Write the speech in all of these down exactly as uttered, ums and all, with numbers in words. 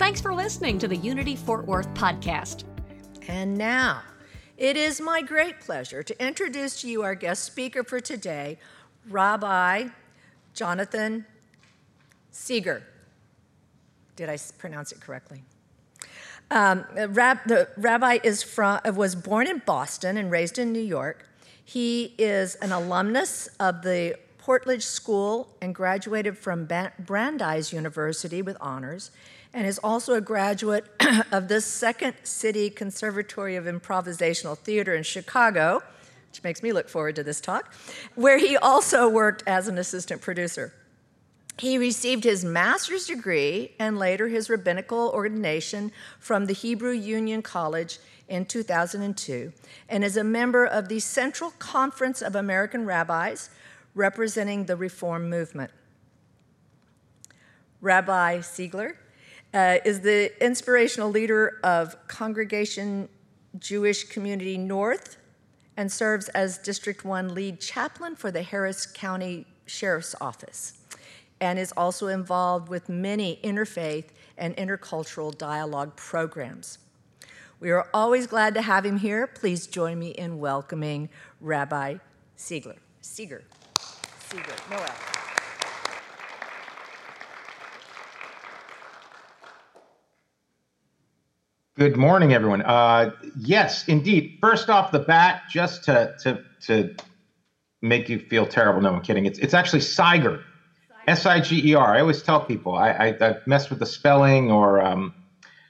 Thanks for listening to the Unity Fort Worth podcast. And now, it is my great pleasure to introduce to you our guest speaker for today, Rabbi Jonathan Siger. Did I pronounce it correctly? Um, Rab, the rabbi is from, was born in Boston and raised in New York. He is an alumnus of the Portledge School and graduated from Brandeis University with honors, and is also a graduate of the Second City Conservatory of Improvisational Theater in Chicago, which makes me look forward to this talk, where he also worked as an assistant producer. He received his master's degree and later his rabbinical ordination from the Hebrew Union College in two thousand two, and is a member of the Central Conference of American Rabbis, representing the Reform movement. Rabbi Siger uh, is the inspirational leader of Congregation Jewish Community North and serves as District one lead chaplain for the Harris County Sheriff's Office, and is also involved with many interfaith and intercultural dialogue programs. We are always glad to have him here. Please join me in welcoming Rabbi Siger. Siger. Siger. Noel. Good morning, everyone. Uh, yes, indeed. First off the bat, just to to to make you feel terrible. No, I'm kidding. It's it's actually Siger. S I G E R. I always tell people. I, I, I messed with the spelling, or um,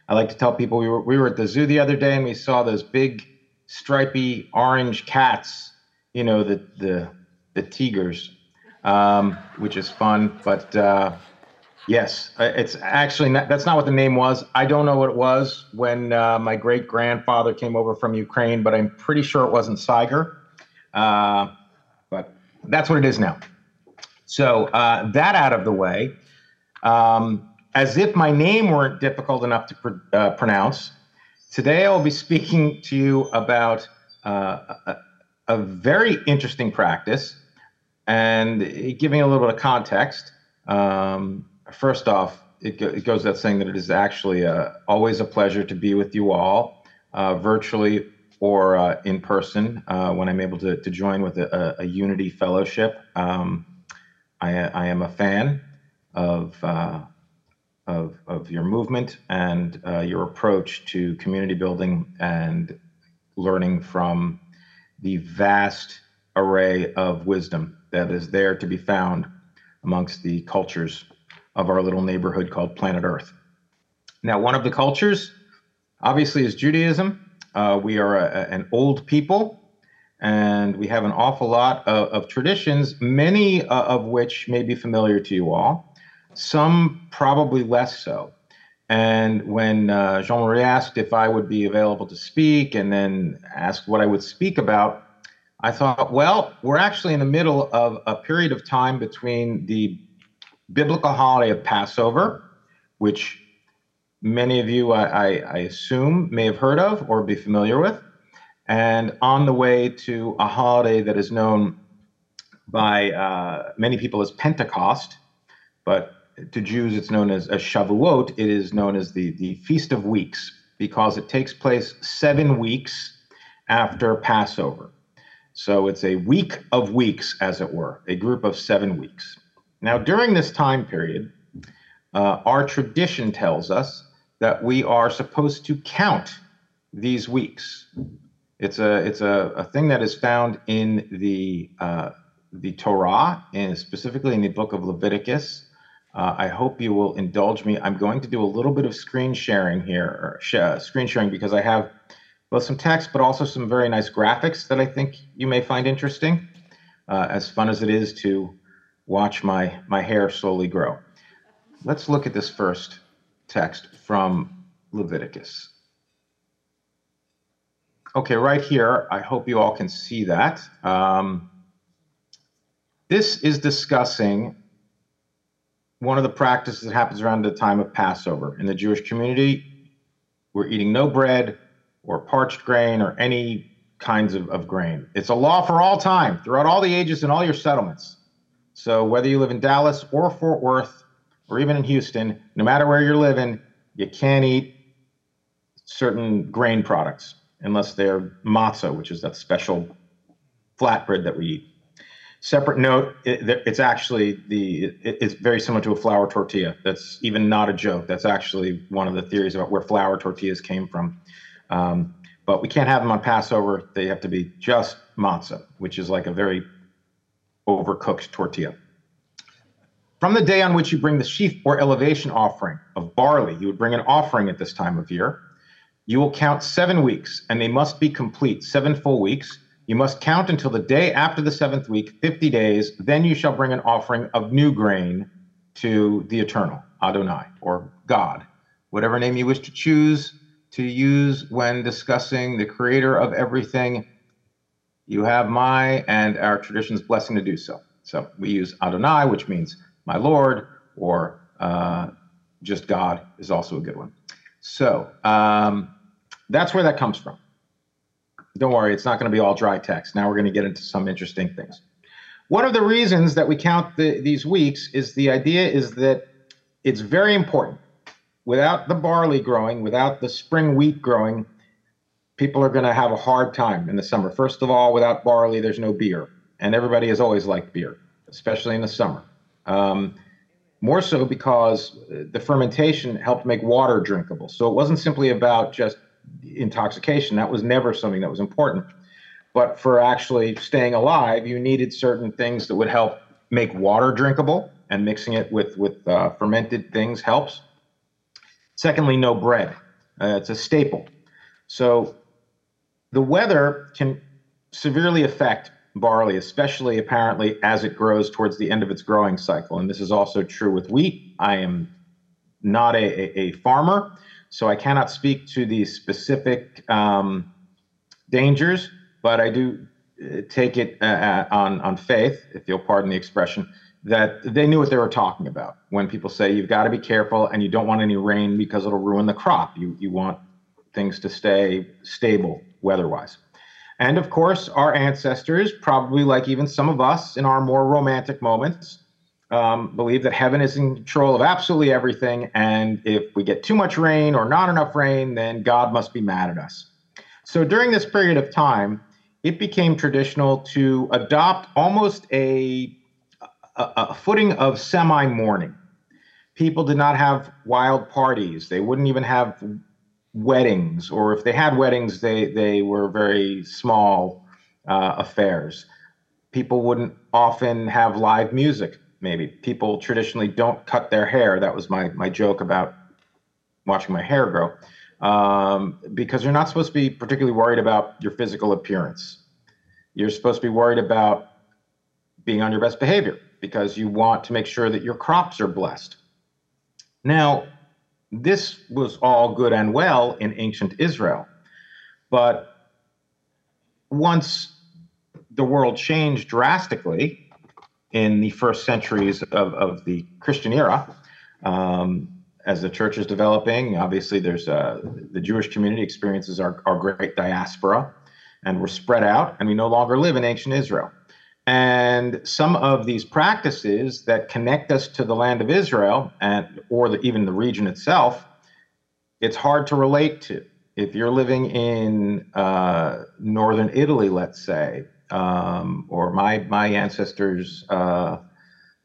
I like to tell people we were we were at the zoo the other day and we saw those big, stripy orange cats. You know, the the the tigers, um, which is fun. But uh, yes, it's actually not, that's not what the name was. I don't know what it was when uh, my great grandfather came over from Ukraine, but I'm pretty sure it wasn't Siger. Uh, but that's what it is now. So uh, that out of the way, um, as if my name weren't difficult enough to pr- uh, pronounce, today I'll be speaking to you about uh, a, a very interesting practice and giving a little bit of context. Um, first off, it, go- it goes without saying that it is actually uh, always a pleasure to be with you all uh, virtually or uh, in person uh, when I'm able to, to join with a, a Unity Fellowship. Um, I, I am a fan of uh, of, of your movement and uh, your approach to community building and learning from the vast array of wisdom that is there to be found amongst the cultures of our little neighborhood called planet Earth. Now, one of the cultures, obviously, is Judaism. Uh, we are a, an old people. And we have an awful lot of, of traditions, many uh, of which may be familiar to you all, some probably less so. And when uh, Jean-Marie asked if I would be available to speak and then asked what I would speak about, I thought, well, we're actually in the middle of a period of time between the biblical holiday of Passover, which many of you, I, I, I assume, may have heard of or be familiar with, and on the way to a holiday that is known by uh, many people as Pentecost, but to Jews it's known as, as Shavuot. It is known as the, the Feast of Weeks because it takes place seven weeks after Passover. So it's a week of weeks, as it were, a group of seven weeks. Now, during this time period, uh, our tradition tells us that we are supposed to count these weeks. It's a it's a, a thing that is found in the uh, the Torah, and specifically in the book of Leviticus. Uh, I hope you will indulge me. I'm going to do a little bit of screen sharing here, or sh- screen sharing, because I have both some text, but also some very nice graphics that I think you may find interesting, uh, as fun as it is to watch my, my hair slowly grow. Let's look at this first text from Leviticus. Okay, right here, I hope you all can see that. Um, this is discussing one of the practices that happens around the time of Passover. In the Jewish community, we're eating no bread or parched grain or any kinds of, of grain. It's a law for all time, throughout all the ages and all your settlements. So whether you live in Dallas or Fort Worth or even in Houston, no matter where you're living, you can't eat certain grain products unless they're matzah, which is that special flatbread that we eat. Separate note, it, it's actually the, it, it's very similar to a flour tortilla. That's even not a joke. That's actually one of the theories about where flour tortillas came from. Um, but we can't have them on Passover. They have to be just matzah, which is like a very overcooked tortilla. From the day on which you bring the sheaf or elevation offering of barley, you would bring an offering at this time of year. You will count seven weeks, and they must be complete, seven full weeks. You must count until the day after the seventh week, fifty days. Then you shall bring an offering of new grain to the Eternal, Adonai, or God, whatever name you wish to choose to use when discussing the Creator of everything. You have my and our tradition's blessing to do so. So we use Adonai, which means my Lord, or uh, just God is also a good one. So um, that's where that comes from. Don't worry, it's not going to be all dry text. Now we're going to get into some interesting things. One of the reasons that we count the, these weeks is the idea is that it's very important. Without the barley growing, without the spring wheat growing, people are going to have a hard time in the summer. First of all, without barley, there's no beer. And everybody has always liked beer, especially in the summer. Um, More so because the fermentation helped make water drinkable. So it wasn't simply about just intoxication. That was never something that was important. But for actually staying alive, you needed certain things that would help make water drinkable, and mixing it with, with uh, fermented things helps. Secondly, no bread. Uh, it's a staple. So the weather can severely affect barley, especially apparently as it grows towards the end of its growing cycle. And this is also true with wheat. I am not a, a, a farmer, so I cannot speak to the specific um, dangers, but I do take it uh, on, on faith, if you'll pardon the expression, that they knew what they were talking about. When people say you've got to be careful and you don't want any rain because it'll ruin the crop. You, you want things to stay stable weather-wise. And of course, our ancestors, probably like even some of us in our more romantic moments, um, believe that heaven is in control of absolutely everything. And if we get too much rain or not enough rain, then God must be mad at us. So during this period of time, it became traditional to adopt almost a, a, a footing of semi-mourning. People did not have wild parties. They wouldn't even have weddings, or if they had weddings, they they were very small uh, affairs. People wouldn't often have live music. Maybe people traditionally don't cut their hair. That was my my joke about watching my hair grow, um, because you're not supposed to be particularly worried about your physical appearance. You're supposed to be worried about being on your best behavior because you want to make sure that your crops are blessed. Now, this was all good and well in ancient Israel, but once the world changed drastically in the first centuries of, of the Christian era, um, as the church is developing, obviously there's uh, the Jewish community experiences our, our great diaspora, and we're spread out, and we no longer live in ancient Israel. And some of these practices that connect us to the land of Israel and or the, even the region itself, it's hard to relate to. If you're living in uh, northern Italy, let's say, um, or my, my ancestors uh,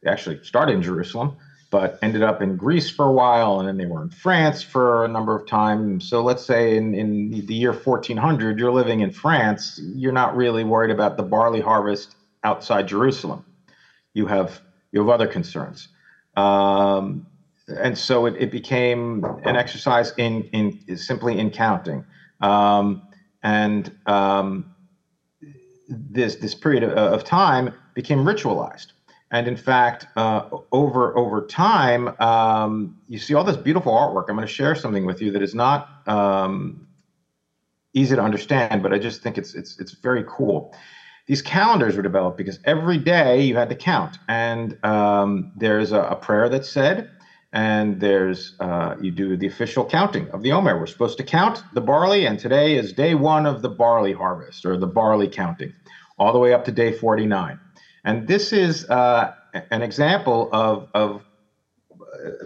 actually started in Jerusalem, but ended up in Greece for a while, and then they were in France for a number of times. So let's say in, in the year fourteen hundred, you're living in France, you're not really worried about the barley harvest outside Jerusalem. You have you have other concerns, um, and so it, it became an exercise in in simply in counting. Um, and um, this this period of, of time became ritualized, And in fact, uh, over over time, um, you see all this beautiful artwork. I'm going to share something with you that is not um, easy to understand, but I just think it's it's it's very cool. These calendars were developed because every day you had to count, and um, there's a, a prayer that's said, and there's uh, you do the official counting of the Omer. We're supposed to count the barley, and today is day one of the barley harvest, or the barley counting, all the way up to day forty-nine. And this is uh, an example of, of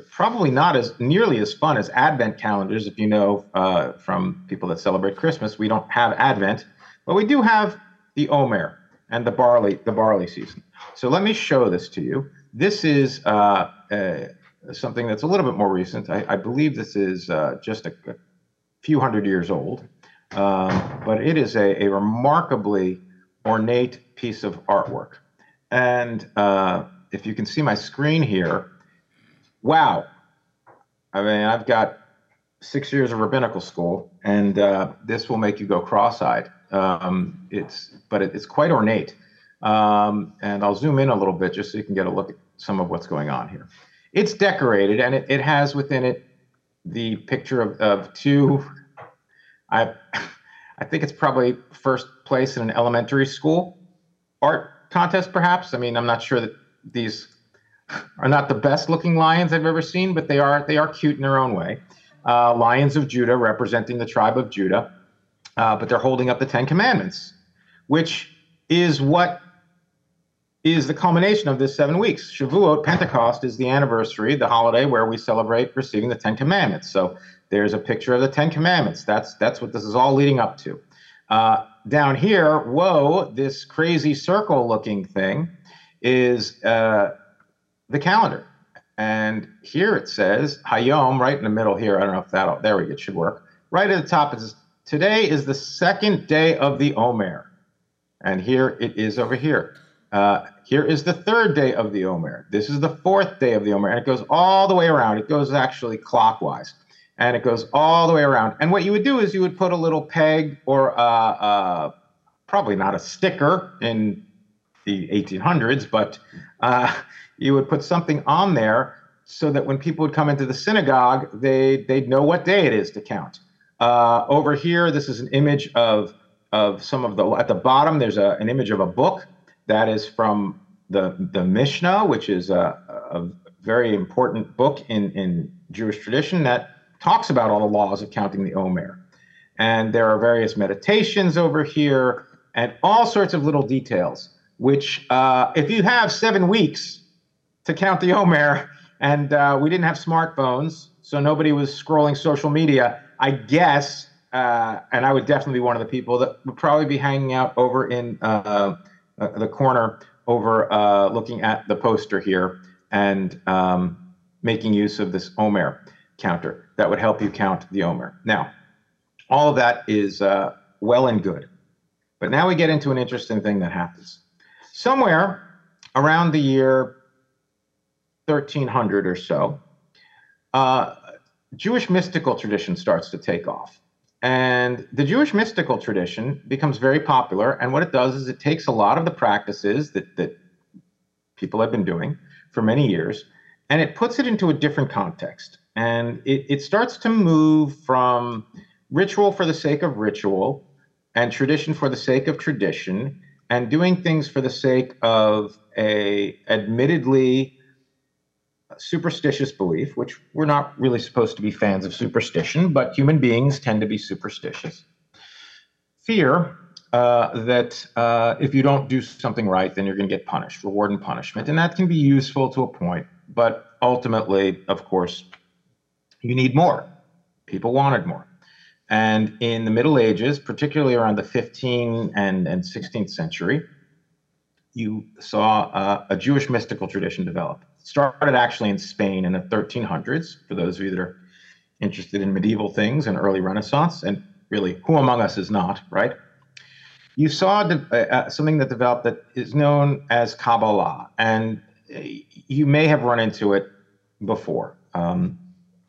probably not as nearly as fun as Advent calendars. If you know uh, from people that celebrate Christmas, we don't have Advent, but we do have the Omer and the barley, the barley season. So let me show this to you. This is uh, uh, something that's a little bit more recent. I, I believe this is uh, just a, a few hundred years old, um, but it is a, a remarkably ornate piece of artwork. And uh, if you can see my screen here, wow. I mean, I've got six years of rabbinical school, and uh, this will make you go cross-eyed. Um, it's, but it, it's quite ornate. Um, and I'll zoom in a little bit just so you can get a look at some of what's going on here. It's decorated, and it, it has within it the picture of, of two, I, I think it's probably first place in an elementary school art contest, perhaps. I mean, I'm not sure that these are not the best looking lions I've ever seen, but they are they are cute in their own way. Uh, lions of Judah, representing the tribe of Judah, uh, but they're holding up the Ten Commandments, which is what is the culmination of this seven weeks. Shavuot, Pentecost, is the anniversary, the holiday where we celebrate receiving the Ten Commandments. So there's a picture of the Ten Commandments. That's, that's what this is all leading up to. Uh, down here, whoa, this crazy circle looking thing is uh, the calendar. And here it says, Hayom, right in the middle here. I don't know if that'll, there we go, it should work. Right at the top, it says, today is the second day of the Omer. And here it is over here. Uh, here is the third day of the Omer. This is the fourth day of the Omer. And it goes all the way around. It goes actually clockwise. And it goes all the way around. And what you would do is you would put a little peg or uh, uh, probably not a sticker in the eighteen hundreds, but uh, you would put something on there so that when people would come into the synagogue, they, they'd know what day it is to count. Uh, over here, this is an image of, of some of the, at the bottom, there's a, an image of a book that is from the, the Mishnah, which is a, a very important book in, in Jewish tradition that talks about all the laws of counting the Omer. And there are various meditations over here and all sorts of little details, which uh, if you have seven weeks to count the Omer, and uh, we didn't have smartphones, so nobody was scrolling social media, I guess, uh, and I would definitely be one of the people that would probably be hanging out over in uh, uh, the corner over uh, looking at the poster here and um, making use of this Omer counter that would help you count the Omer. Now, all of that is uh, well and good, but now we get into an interesting thing that happens. Somewhere around the year thirteen hundred or so, uh, Jewish mystical tradition starts to take off. And the Jewish mystical tradition becomes very popular, and what it does is it takes a lot of the practices that, that people have been doing for many years, and it puts it into a different context. And it, it starts to move from ritual for the sake of ritual and tradition for the sake of tradition and doing things for the sake of a admittedly superstitious belief, which we're not really supposed to be fans of superstition, but human beings tend to be superstitious. Fear uh, that uh, if you don't do something right, then you're going to get punished, reward and punishment. And that can be useful to a point, but ultimately, of course, you need more. People wanted more. And in the Middle Ages, particularly around the fifteenth and, and sixteenth century, you saw uh, a Jewish mystical tradition develop. It started actually in Spain in the thirteen hundreds, for those of you that are interested in medieval things and early Renaissance, and really, who among us is not, right? You saw de uh, something that developed that is known as Kabbalah, and you may have run into it before. Um,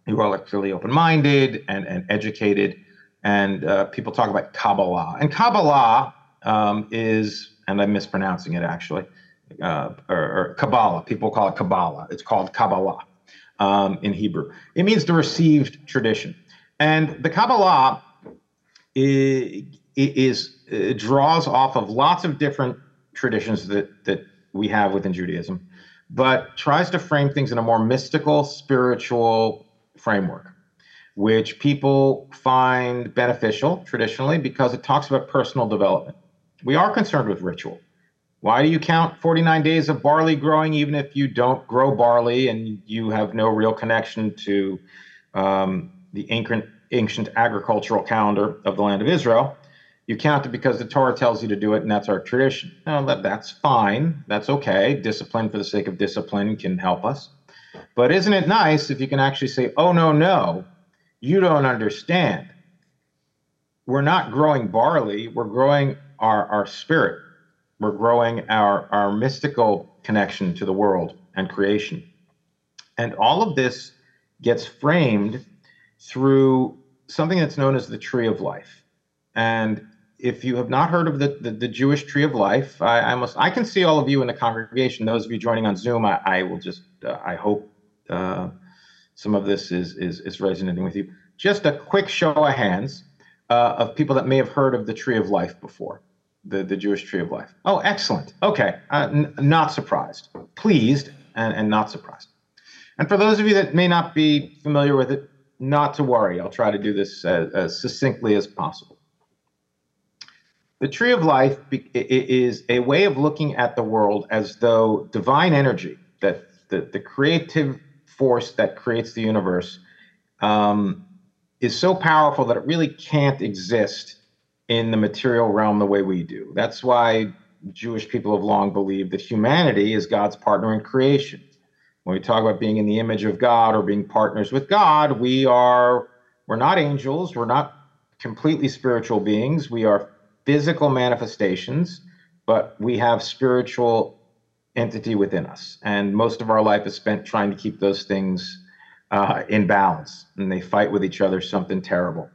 You are clearly open-minded and, and educated, and uh, people talk about Kabbalah. And Kabbalah um, is, and I'm mispronouncing it actually, uh, or, or Kabbalah. People call it Kabbalah. It's called Kabbalah um, in Hebrew. It means the received tradition. And the Kabbalah is, is it draws off of lots of different traditions that, that we have within Judaism, but tries to frame things in a more mystical, spiritual framework, which people find beneficial traditionally because it talks about personal development. We are concerned with ritual. Why do you count forty-nine days of barley growing even if you don't grow barley and you have no real connection to um, the ancient, ancient agricultural calendar of the land of Israel? You count it because the Torah tells you to do it, and that's our tradition. No, that, that's fine. That's okay. Discipline for the sake of discipline can help us. But isn't it nice if you can actually say, oh, no, no, you don't understand. We're not growing barley. We're growing our, our spirit. We're growing our, our mystical connection to the world and creation. And all of this gets framed through something that's known as the Tree of Life. And if you have not heard of the, the, the Jewish Tree of Life, I, I must. I can see all of you in the congregation. Those of you joining on Zoom, I, I will just. Uh, I hope uh, some of this is, is is resonating with you. Just a quick show of hands uh, of people that may have heard of the Tree of Life before, the the Jewish Tree of Life. Oh, excellent. Okay, uh, n- not surprised, pleased, and, and not surprised. And for those of you that may not be familiar with it, not to worry. I'll try to do this as, as succinctly as possible. The Tree of Life is a way of looking at the world as though divine energy, that the, the creative force that creates the universe, um, is so powerful that it really can't exist in the material realm the way we do. That's why Jewish people have long believed that humanity is God's partner in creation. When we talk about being in the image of God or being partners with God, we are, we're not angels, we're not completely spiritual beings, we are physical manifestations, but we have spiritual entity within us. And most of our life is spent trying to keep those things uh, in balance. And they fight with each other, something terrible.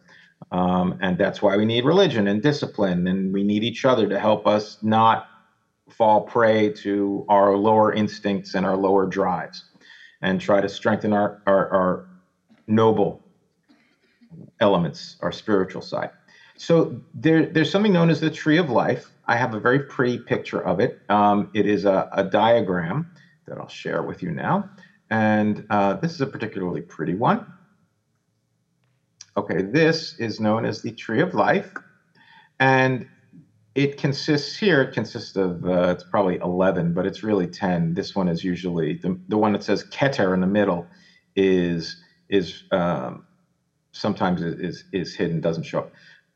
Um, and that's why we need religion and discipline. And we need each other to help us not fall prey to our lower instincts and our lower drives, and try to strengthen our, our, our noble elements, our spiritual side. So there, there's something known as the Tree of Life. I have a very pretty picture of it. Um, it is a, a diagram that I'll share with you now. And uh, this is a particularly pretty one. Okay, this is known as the Tree of Life. And it consists here, it consists of, uh, it's probably eleven, but it's really ten. This one is usually, the, the one that says Keter in the middle is, is um, sometimes is, is hidden, doesn't show up.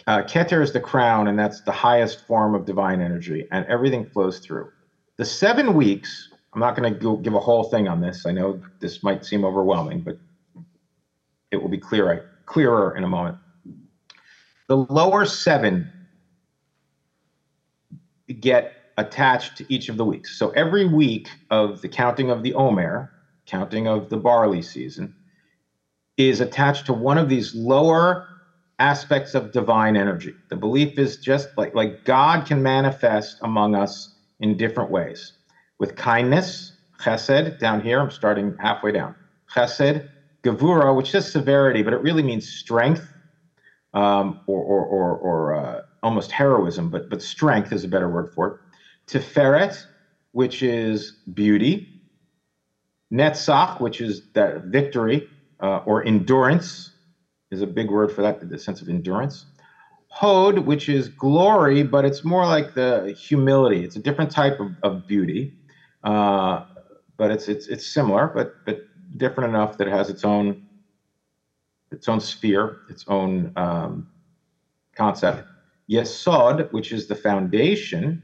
Uh, Keter is the crown, and that's the highest form of divine energy, and everything flows through. The seven weeks, I'm not going to give a whole thing on this. I know this might seem overwhelming, but it will be clearer, clearer in a moment. The lower seven get attached to each of the weeks. So every week of the counting of the Omer, counting of the barley season, is attached to one of these lower aspects of divine energy. The belief is just like, like God can manifest among us in different ways. With kindness, chesed, down here, I'm starting halfway down. Chesed, Gevura, which is severity, but it really means strength, um, or, or, or, or uh, almost heroism, but, but strength is a better word for it. Tiferet, which is beauty. Netzach, which is that victory uh, or endurance, is a big word for that, the sense of endurance. Hod, which is glory, but it's more like the humility. It's a different type of, of beauty, uh, but it's it's it's similar, but but different enough that it has its own its own sphere, its own um, concept. Yesod, which is the foundation,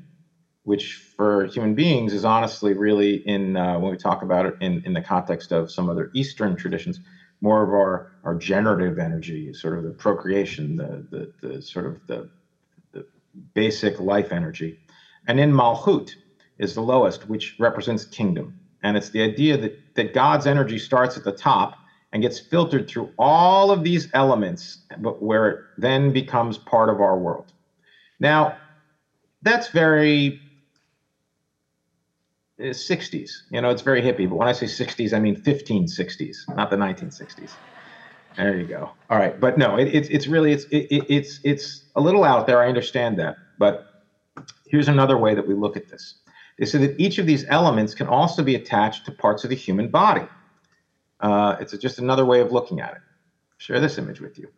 which for human beings is honestly really in uh, when we talk about it in in the context of some other Eastern traditions, more of our, our generative energy, sort of the procreation, the, the, the sort of the, the basic life energy. And then Malchut is the lowest, which represents kingdom. And it's the idea that, that God's energy starts at the top and gets filtered through all of these elements, but where it then becomes part of our world. Now, that's very sixties. You know, it's very hippie, but when I say sixties, I mean fifteen sixties, not the nineteen sixties. There you go. All right, but no, it, it's it's really it's it, it's it's a little out there. I understand that, but here's another way that we look at this. They say that each of these elements can also be attached to parts of the human body. Uh, it's just another way of looking at it. Share this image with you.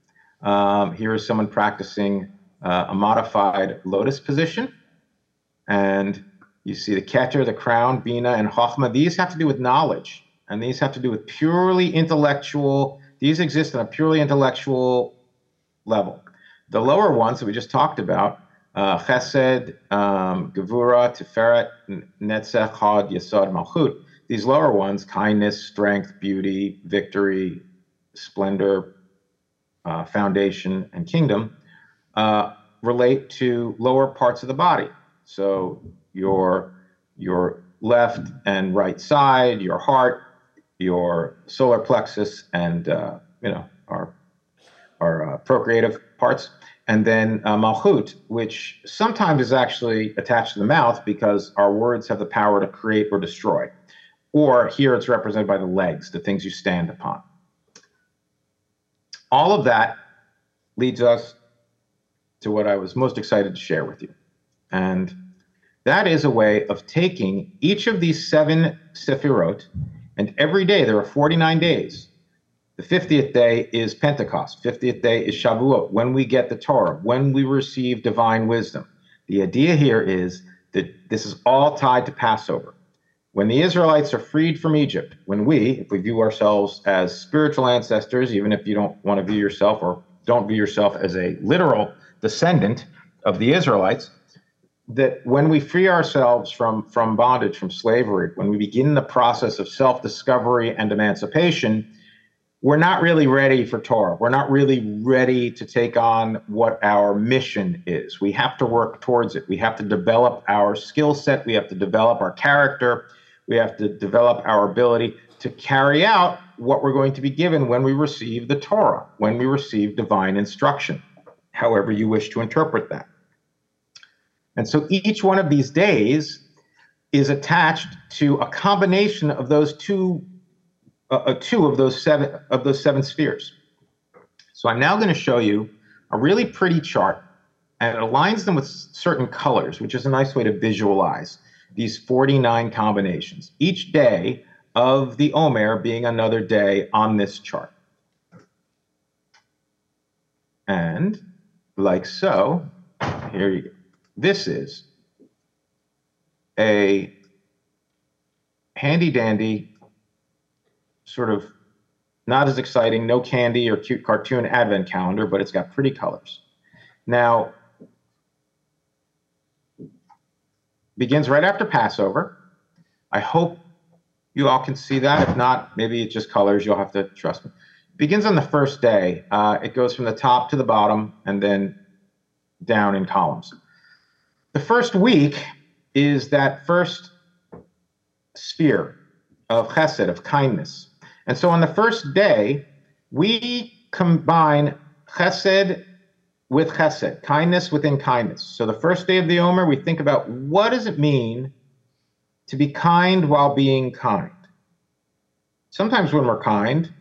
Um, here is someone practicing uh, a modified lotus position, and you see the Keter, the crown, Bina, and Chochmah. These have to do with knowledge, and these have to do with purely intellectual. These exist on a purely intellectual level. The lower ones that we just talked about, uh, Chesed, um, Gevura, Tiferet, Netzach, Hod, Yesod, Malchut. These lower ones, kindness, strength, beauty, victory, splendor, uh, foundation, and kingdom, uh, relate to lower parts of the body. So your, your left and right side, your heart, your solar plexus, and uh, you know, our our uh, procreative parts, and then uh, Malchut, which sometimes is actually attached to the mouth because our words have the power to create or destroy. Or here it's represented by the legs, the things you stand upon. All of that leads us to what I was most excited to share with you. And that is a way of taking each of these seven Sefirot, and every day, there are forty-nine days. The fiftieth day is Pentecost. fiftieth day is Shavuot, when we get the Torah, when we receive divine wisdom. The idea here is that this is all tied to Passover. When the Israelites are freed from Egypt, when we, if we view ourselves as spiritual ancestors, even if you don't want to view yourself or don't view yourself as a literal descendant of the Israelites, that when we free ourselves from, from bondage, from slavery, when we begin the process of self-discovery and emancipation, we're not really ready for Torah. We're not really ready to take on what our mission is. We have to work towards it. We have to develop our skill set. We have to develop our character. We have to develop our ability to carry out what we're going to be given when we receive the Torah, when we receive divine instruction, however you wish to interpret that. And so each one of these days is attached to a combination of those two, uh, two of those seven of those seven spheres. So I'm now going to show you a really pretty chart, and it aligns them with certain colors, which is a nice way to visualize these forty-nine combinations. Each day of the Omer being another day on this chart, and like so. Here you go. This is a handy-dandy, sort of not as exciting, no candy or cute cartoon advent calendar, but it's got pretty colors. Now, begins right after Passover. I hope you all can see that. If not, maybe it's just colors. You'll have to trust me. Begins on the first day. Uh, it goes from the top to the bottom and then down in columns. The first week is that first sphere of chesed, of kindness. And so on the first day, we combine chesed with chesed, kindness within kindness. So the first day of the Omer, we think about what does it mean to be kind while being kind? Sometimes when we're kind,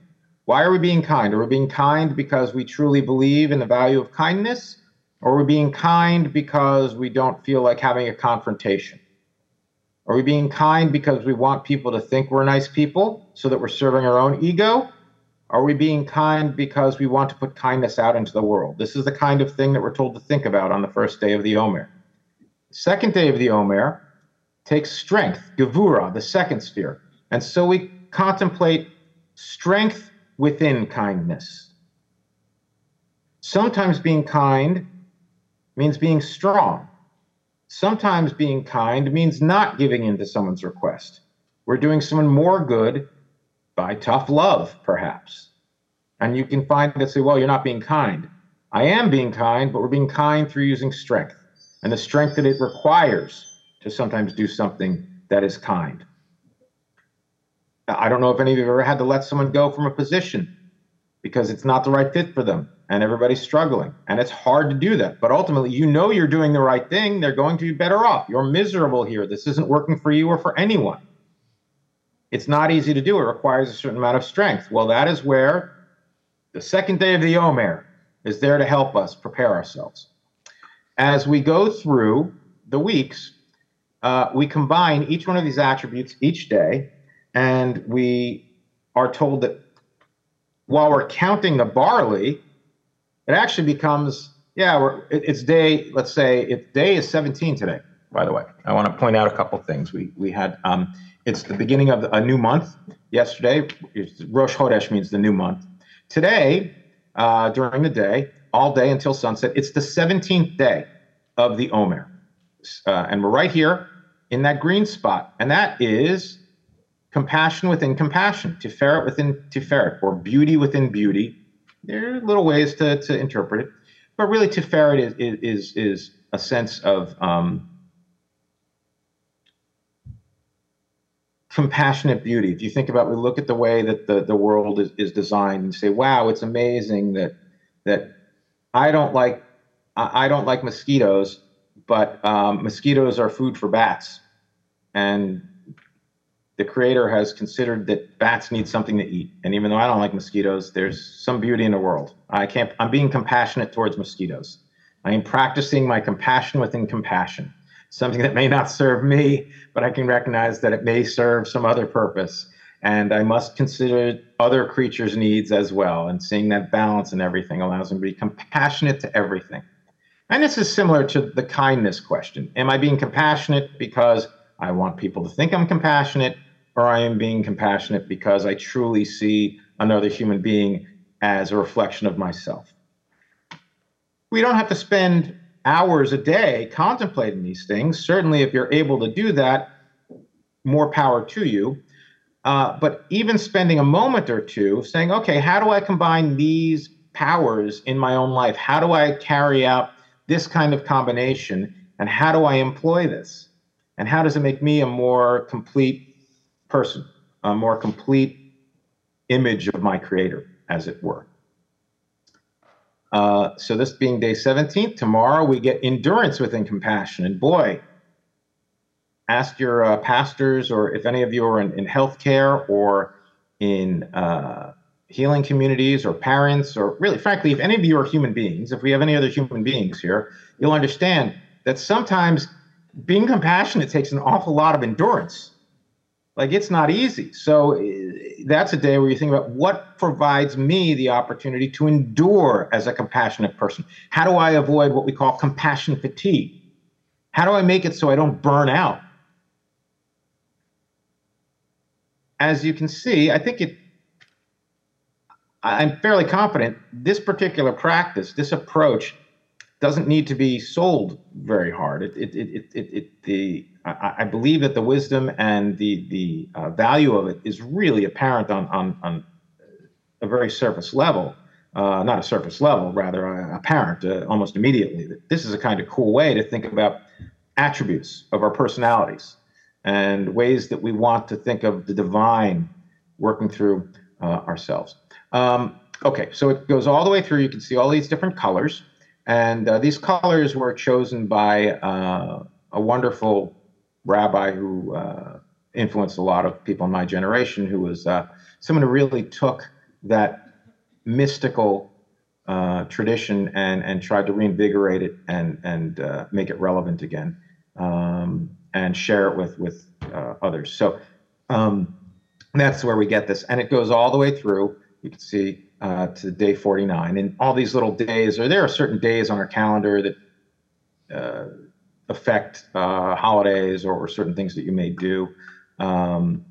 why are we being kind? Are we being kind because we truly believe in the value of kindness? Are we being kind because we don't feel like having a confrontation? Are we being kind because we want people to think we're nice people so that we're serving our own ego? Are we being kind because we want to put kindness out into the world? This is the kind of thing that we're told to think about on the first day of the Omer. Second day of the Omer takes strength, Gevura, the second sphere. And so we contemplate strength within kindness. Sometimes being kind means being strong. Sometimes being kind means not giving in to someone's request. We're doing someone more good by tough love, perhaps. And you can find that say, well, you're not being kind. I am being kind, but we're being kind through using strength and the strength that it requires to sometimes do something that is kind. I don't know if any of you have ever had to let someone go from a position because it's not the right fit for them and everybody's struggling. And it's hard to do that. But ultimately, you know you're doing the right thing. They're going to be better off. You're miserable here. This isn't working for you or for anyone. It's not easy to do. It requires a certain amount of strength. Well, that is where the second day of the Omer is there to help us prepare ourselves. As we go through the weeks, uh, we combine each one of these attributes each day, and we are told that while we're counting the barley, it actually becomes, yeah, we're, it's day, let's say, it, day is seventeen today, by the way. I want to point out a couple things. We we had, um, it's the beginning of a new month. Yesterday, it's, Rosh Chodesh means the new month. Today, uh, during the day, all day until sunset, it's the seventeenth day of the Omer. Uh, and we're right here in that green spot. And that is compassion within compassion, Tiferet within Tiferet, or beauty within beauty. There are little ways to, to interpret it, but really Tiferet is, is, is a sense of um, compassionate beauty. If you think about, we look at the way that the, the world is, is designed and say, wow, it's amazing that, that I don't like, I don't like mosquitoes, but um, mosquitoes are food for bats. And the creator has considered that bats need something to eat. And even though I don't like mosquitoes, there's some beauty in the world. I can't, I'm being compassionate towards mosquitoes. I am practicing my compassion within compassion, something that may not serve me, but I can recognize that it may serve some other purpose. And I must consider other creatures' needs as well. And seeing that balance in everything allows me to be compassionate to everything. And this is similar to the kindness question. Am I being compassionate because I want people to think I'm compassionate, or I am being compassionate because I truly see another human being as a reflection of myself? We don't have to spend hours a day contemplating these things. Certainly, if you're able to do that, more power to you. Uh, but even spending a moment or two saying, okay, how do I combine these powers in my own life? How do I carry out this kind of combination? And how do I employ this? And how does it make me a more complete person, a more complete image of my creator, as it were? Uh, so this being day seventeenth, tomorrow we get endurance within compassion. And boy, ask your uh, pastors, or if any of you are in, in healthcare or in uh, healing communities, or parents, or really, frankly, if any of you are human beings, if we have any other human beings here, you'll understand that sometimes being compassionate takes an awful lot of endurance. Like, it's not easy. So that's a day where you think about what provides me the opportunity to endure as a compassionate person. How do I avoid what we call compassion fatigue? How do I make it so I don't burn out? As you can see, I think it, I'm fairly confident this particular practice, this approach, doesn't need to be sold very hard. It, it, it, it, it, the, I, I believe that the wisdom and the, the uh, value of it is really apparent on, on, on a very surface level, uh, not a surface level, rather uh, apparent uh, almost immediately. This is a kind of cool way to think about attributes of our personalities and ways that we want to think of the divine working through uh, ourselves. Um, okay, so it goes all the way through. You can see all these different colors, and uh, these colors were chosen by uh, a wonderful rabbi who uh, influenced a lot of people in my generation, who was uh, someone who really took that mystical uh, tradition and, and tried to reinvigorate it and, and uh, make it relevant again, um, and share it with, with uh, others. So um, that's where we get this. And it goes all the way through. You can see uh, to day forty-nine, and all these little days, or there are certain days on our calendar that uh, affect uh, holidays or, or certain things that you may do. Um,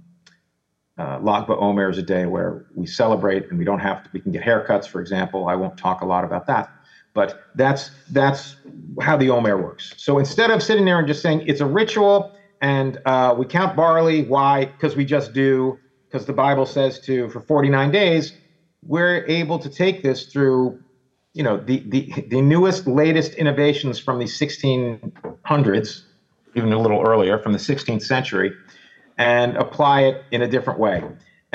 uh, Lag Ba'Omer is a day where we celebrate, and we don't have to, we can get haircuts, for example. I won't talk a lot about that, but that's, that's how the Omer works. So instead of sitting there and just saying it's a ritual and uh, we count barley, why? Because we just do, because the Bible says to, for forty-nine days, we're able to take this through, you know, the, the, the newest, latest innovations from the sixteen hundreds, even a little earlier, from the sixteenth century, and apply it in a different way.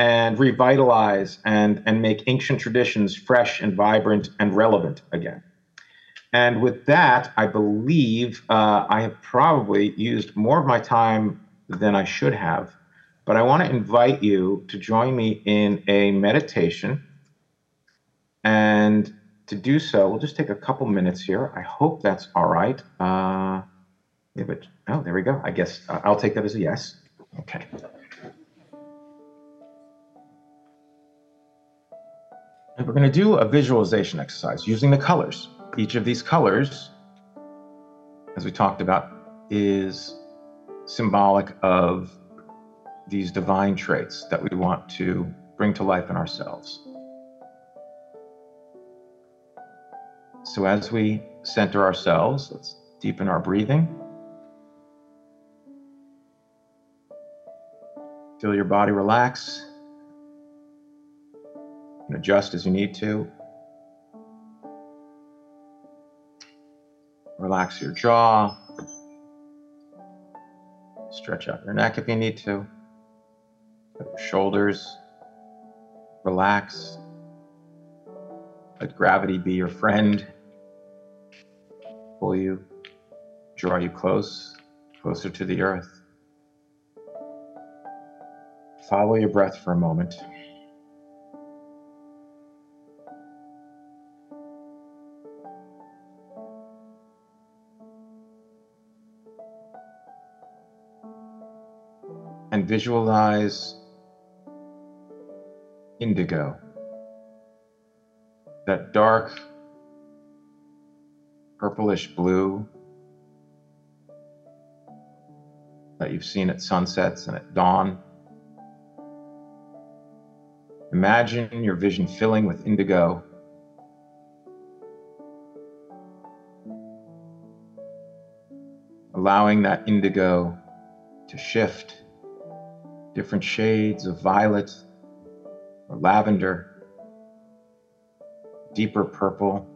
and revitalize and, and make ancient traditions fresh and vibrant and relevant again. And with that, I believe uh, I have probably used more of my time than I should have, but I want to invite you to join me in a meditation. And to do so, we'll just take a couple minutes here. I hope that's all right. Uh, yeah, but, oh, there we go. I guess uh, I'll take that as a yes. Okay. And we're going to do a visualization exercise using the colors. Each of these colors, as we talked about, is symbolic of these divine traits that we want to bring to life in ourselves. So as we center ourselves, let's deepen our breathing. Feel your body relax and adjust as you need to. Relax your jaw. Stretch out your neck if you need to. Let your shoulders relax. Let gravity be your friend. Pull you, draw you close, closer to the earth. Follow your breath for a moment. And visualize indigo, that dark purplish blue that you've seen at sunsets and at dawn. Imagine your vision filling with indigo. Allowing that indigo to shift. Different shades of violet or lavender, deeper purple.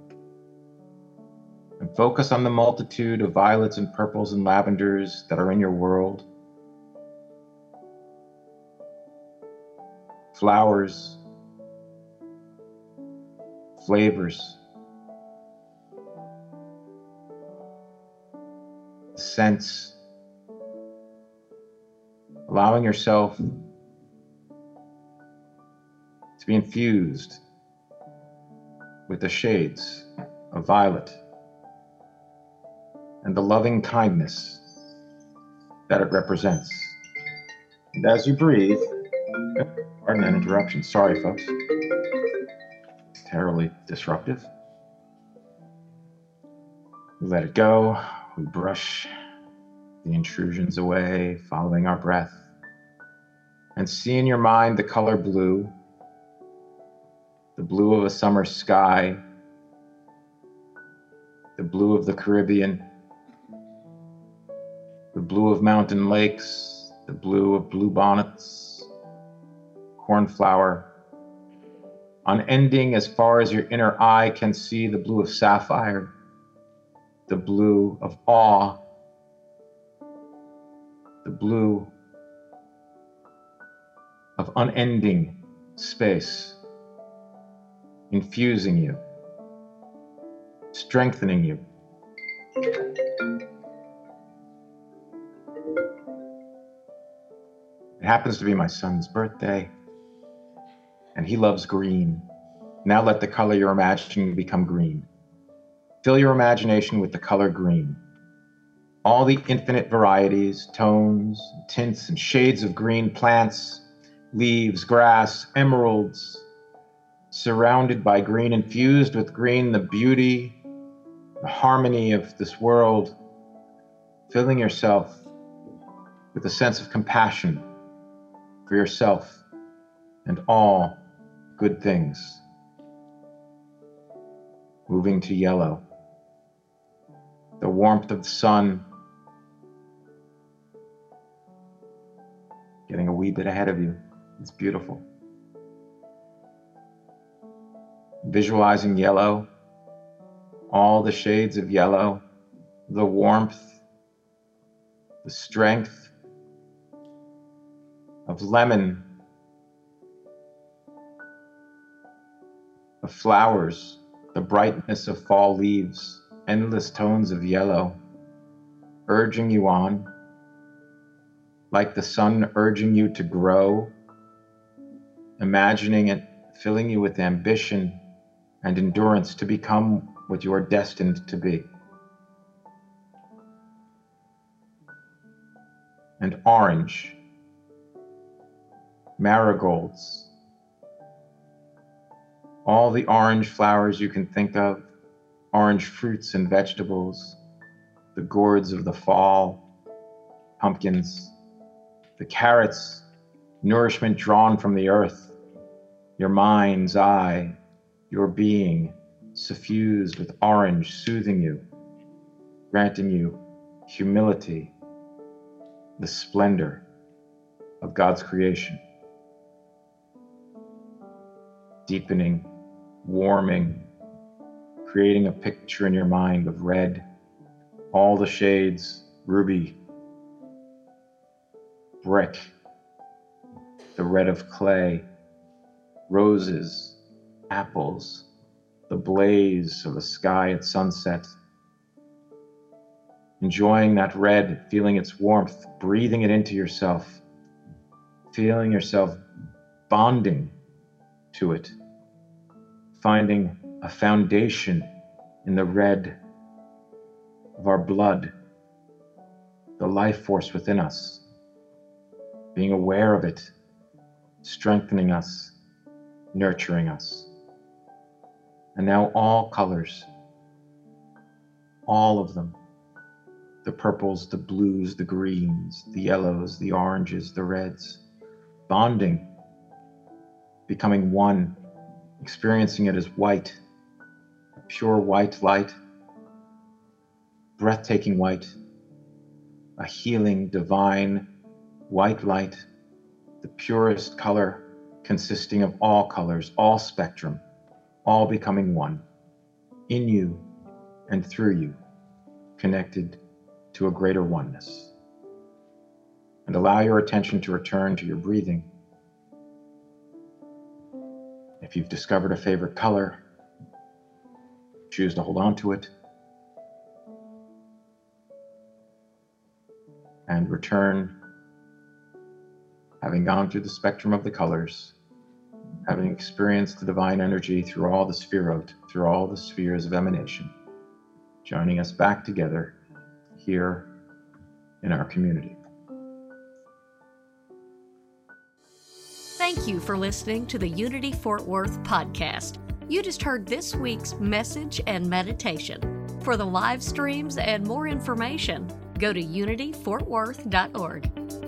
And focus on the multitude of violets and purples and lavenders that are in your world. Flowers, flavors, scents. Allowing yourself to be infused with the shades of violet and the loving kindness that it represents. And as you breathe, pardon that interruption, sorry folks, it's terribly disruptive. We let it go, we brush the intrusions away, following our breath, and see in your mind the color blue, the blue of a summer sky, the blue of the Caribbean, the blue of mountain lakes, the blue of bluebonnets, cornflower, unending as far as your inner eye can see, the blue of sapphire, the blue of awe, the blue of unending space, infusing you, strengthening you. It happens to be my son's birthday, and he loves green. Now let the color you're imagining become green. Fill your imagination with the color green. All the infinite varieties, tones, tints, and shades of green plants, leaves, grass, emeralds, surrounded by green, infused with green, the beauty, the harmony of this world, filling yourself with a sense of compassion for yourself and all good things. Moving to yellow, the warmth of the sun, getting a wee bit ahead of you. It's beautiful. Visualizing yellow, all the shades of yellow, the warmth, the strength of lemon, the flowers, the brightness of fall leaves, endless tones of yellow, urging you on, like the sun urging you to grow, imagining it, filling you with ambition and endurance to become what you are destined to be. And orange, marigolds, all the orange flowers you can think of, orange fruits and vegetables, the gourds of the fall, pumpkins, the carrots, nourishment drawn from the earth, your mind's eye, your being, suffused with orange, soothing you, granting you humility, the splendor of God's creation, deepening, warming, creating a picture in your mind of red, all the shades, ruby, brick, the red of clay, roses, apples, the blaze of the sky at sunset, enjoying that red, feeling its warmth, breathing it into yourself, feeling yourself bonding to it, finding a foundation in the red of our blood, the life force within us, being aware of it, strengthening us, nurturing us. And now all colors, all of them, the purples, the blues, the greens, the yellows, the oranges, the reds, bonding, becoming one, experiencing it as white, pure white light, breathtaking white, a healing, divine white light, the purest color consisting of all colors, all spectrum, all becoming one, in you and through you, connected to a greater oneness. And allow your attention to return to your breathing. If you've discovered a favorite color, choose to hold on to it and return, having gone through the spectrum of the colors, having experienced the divine energy through all the spherot, through all the spheres of emanation, joining us back together here in our community. Thank you for listening to the Unity Fort Worth podcast. You just heard this week's message and meditation. For the live streams and more information, go to unity fort worth dot org.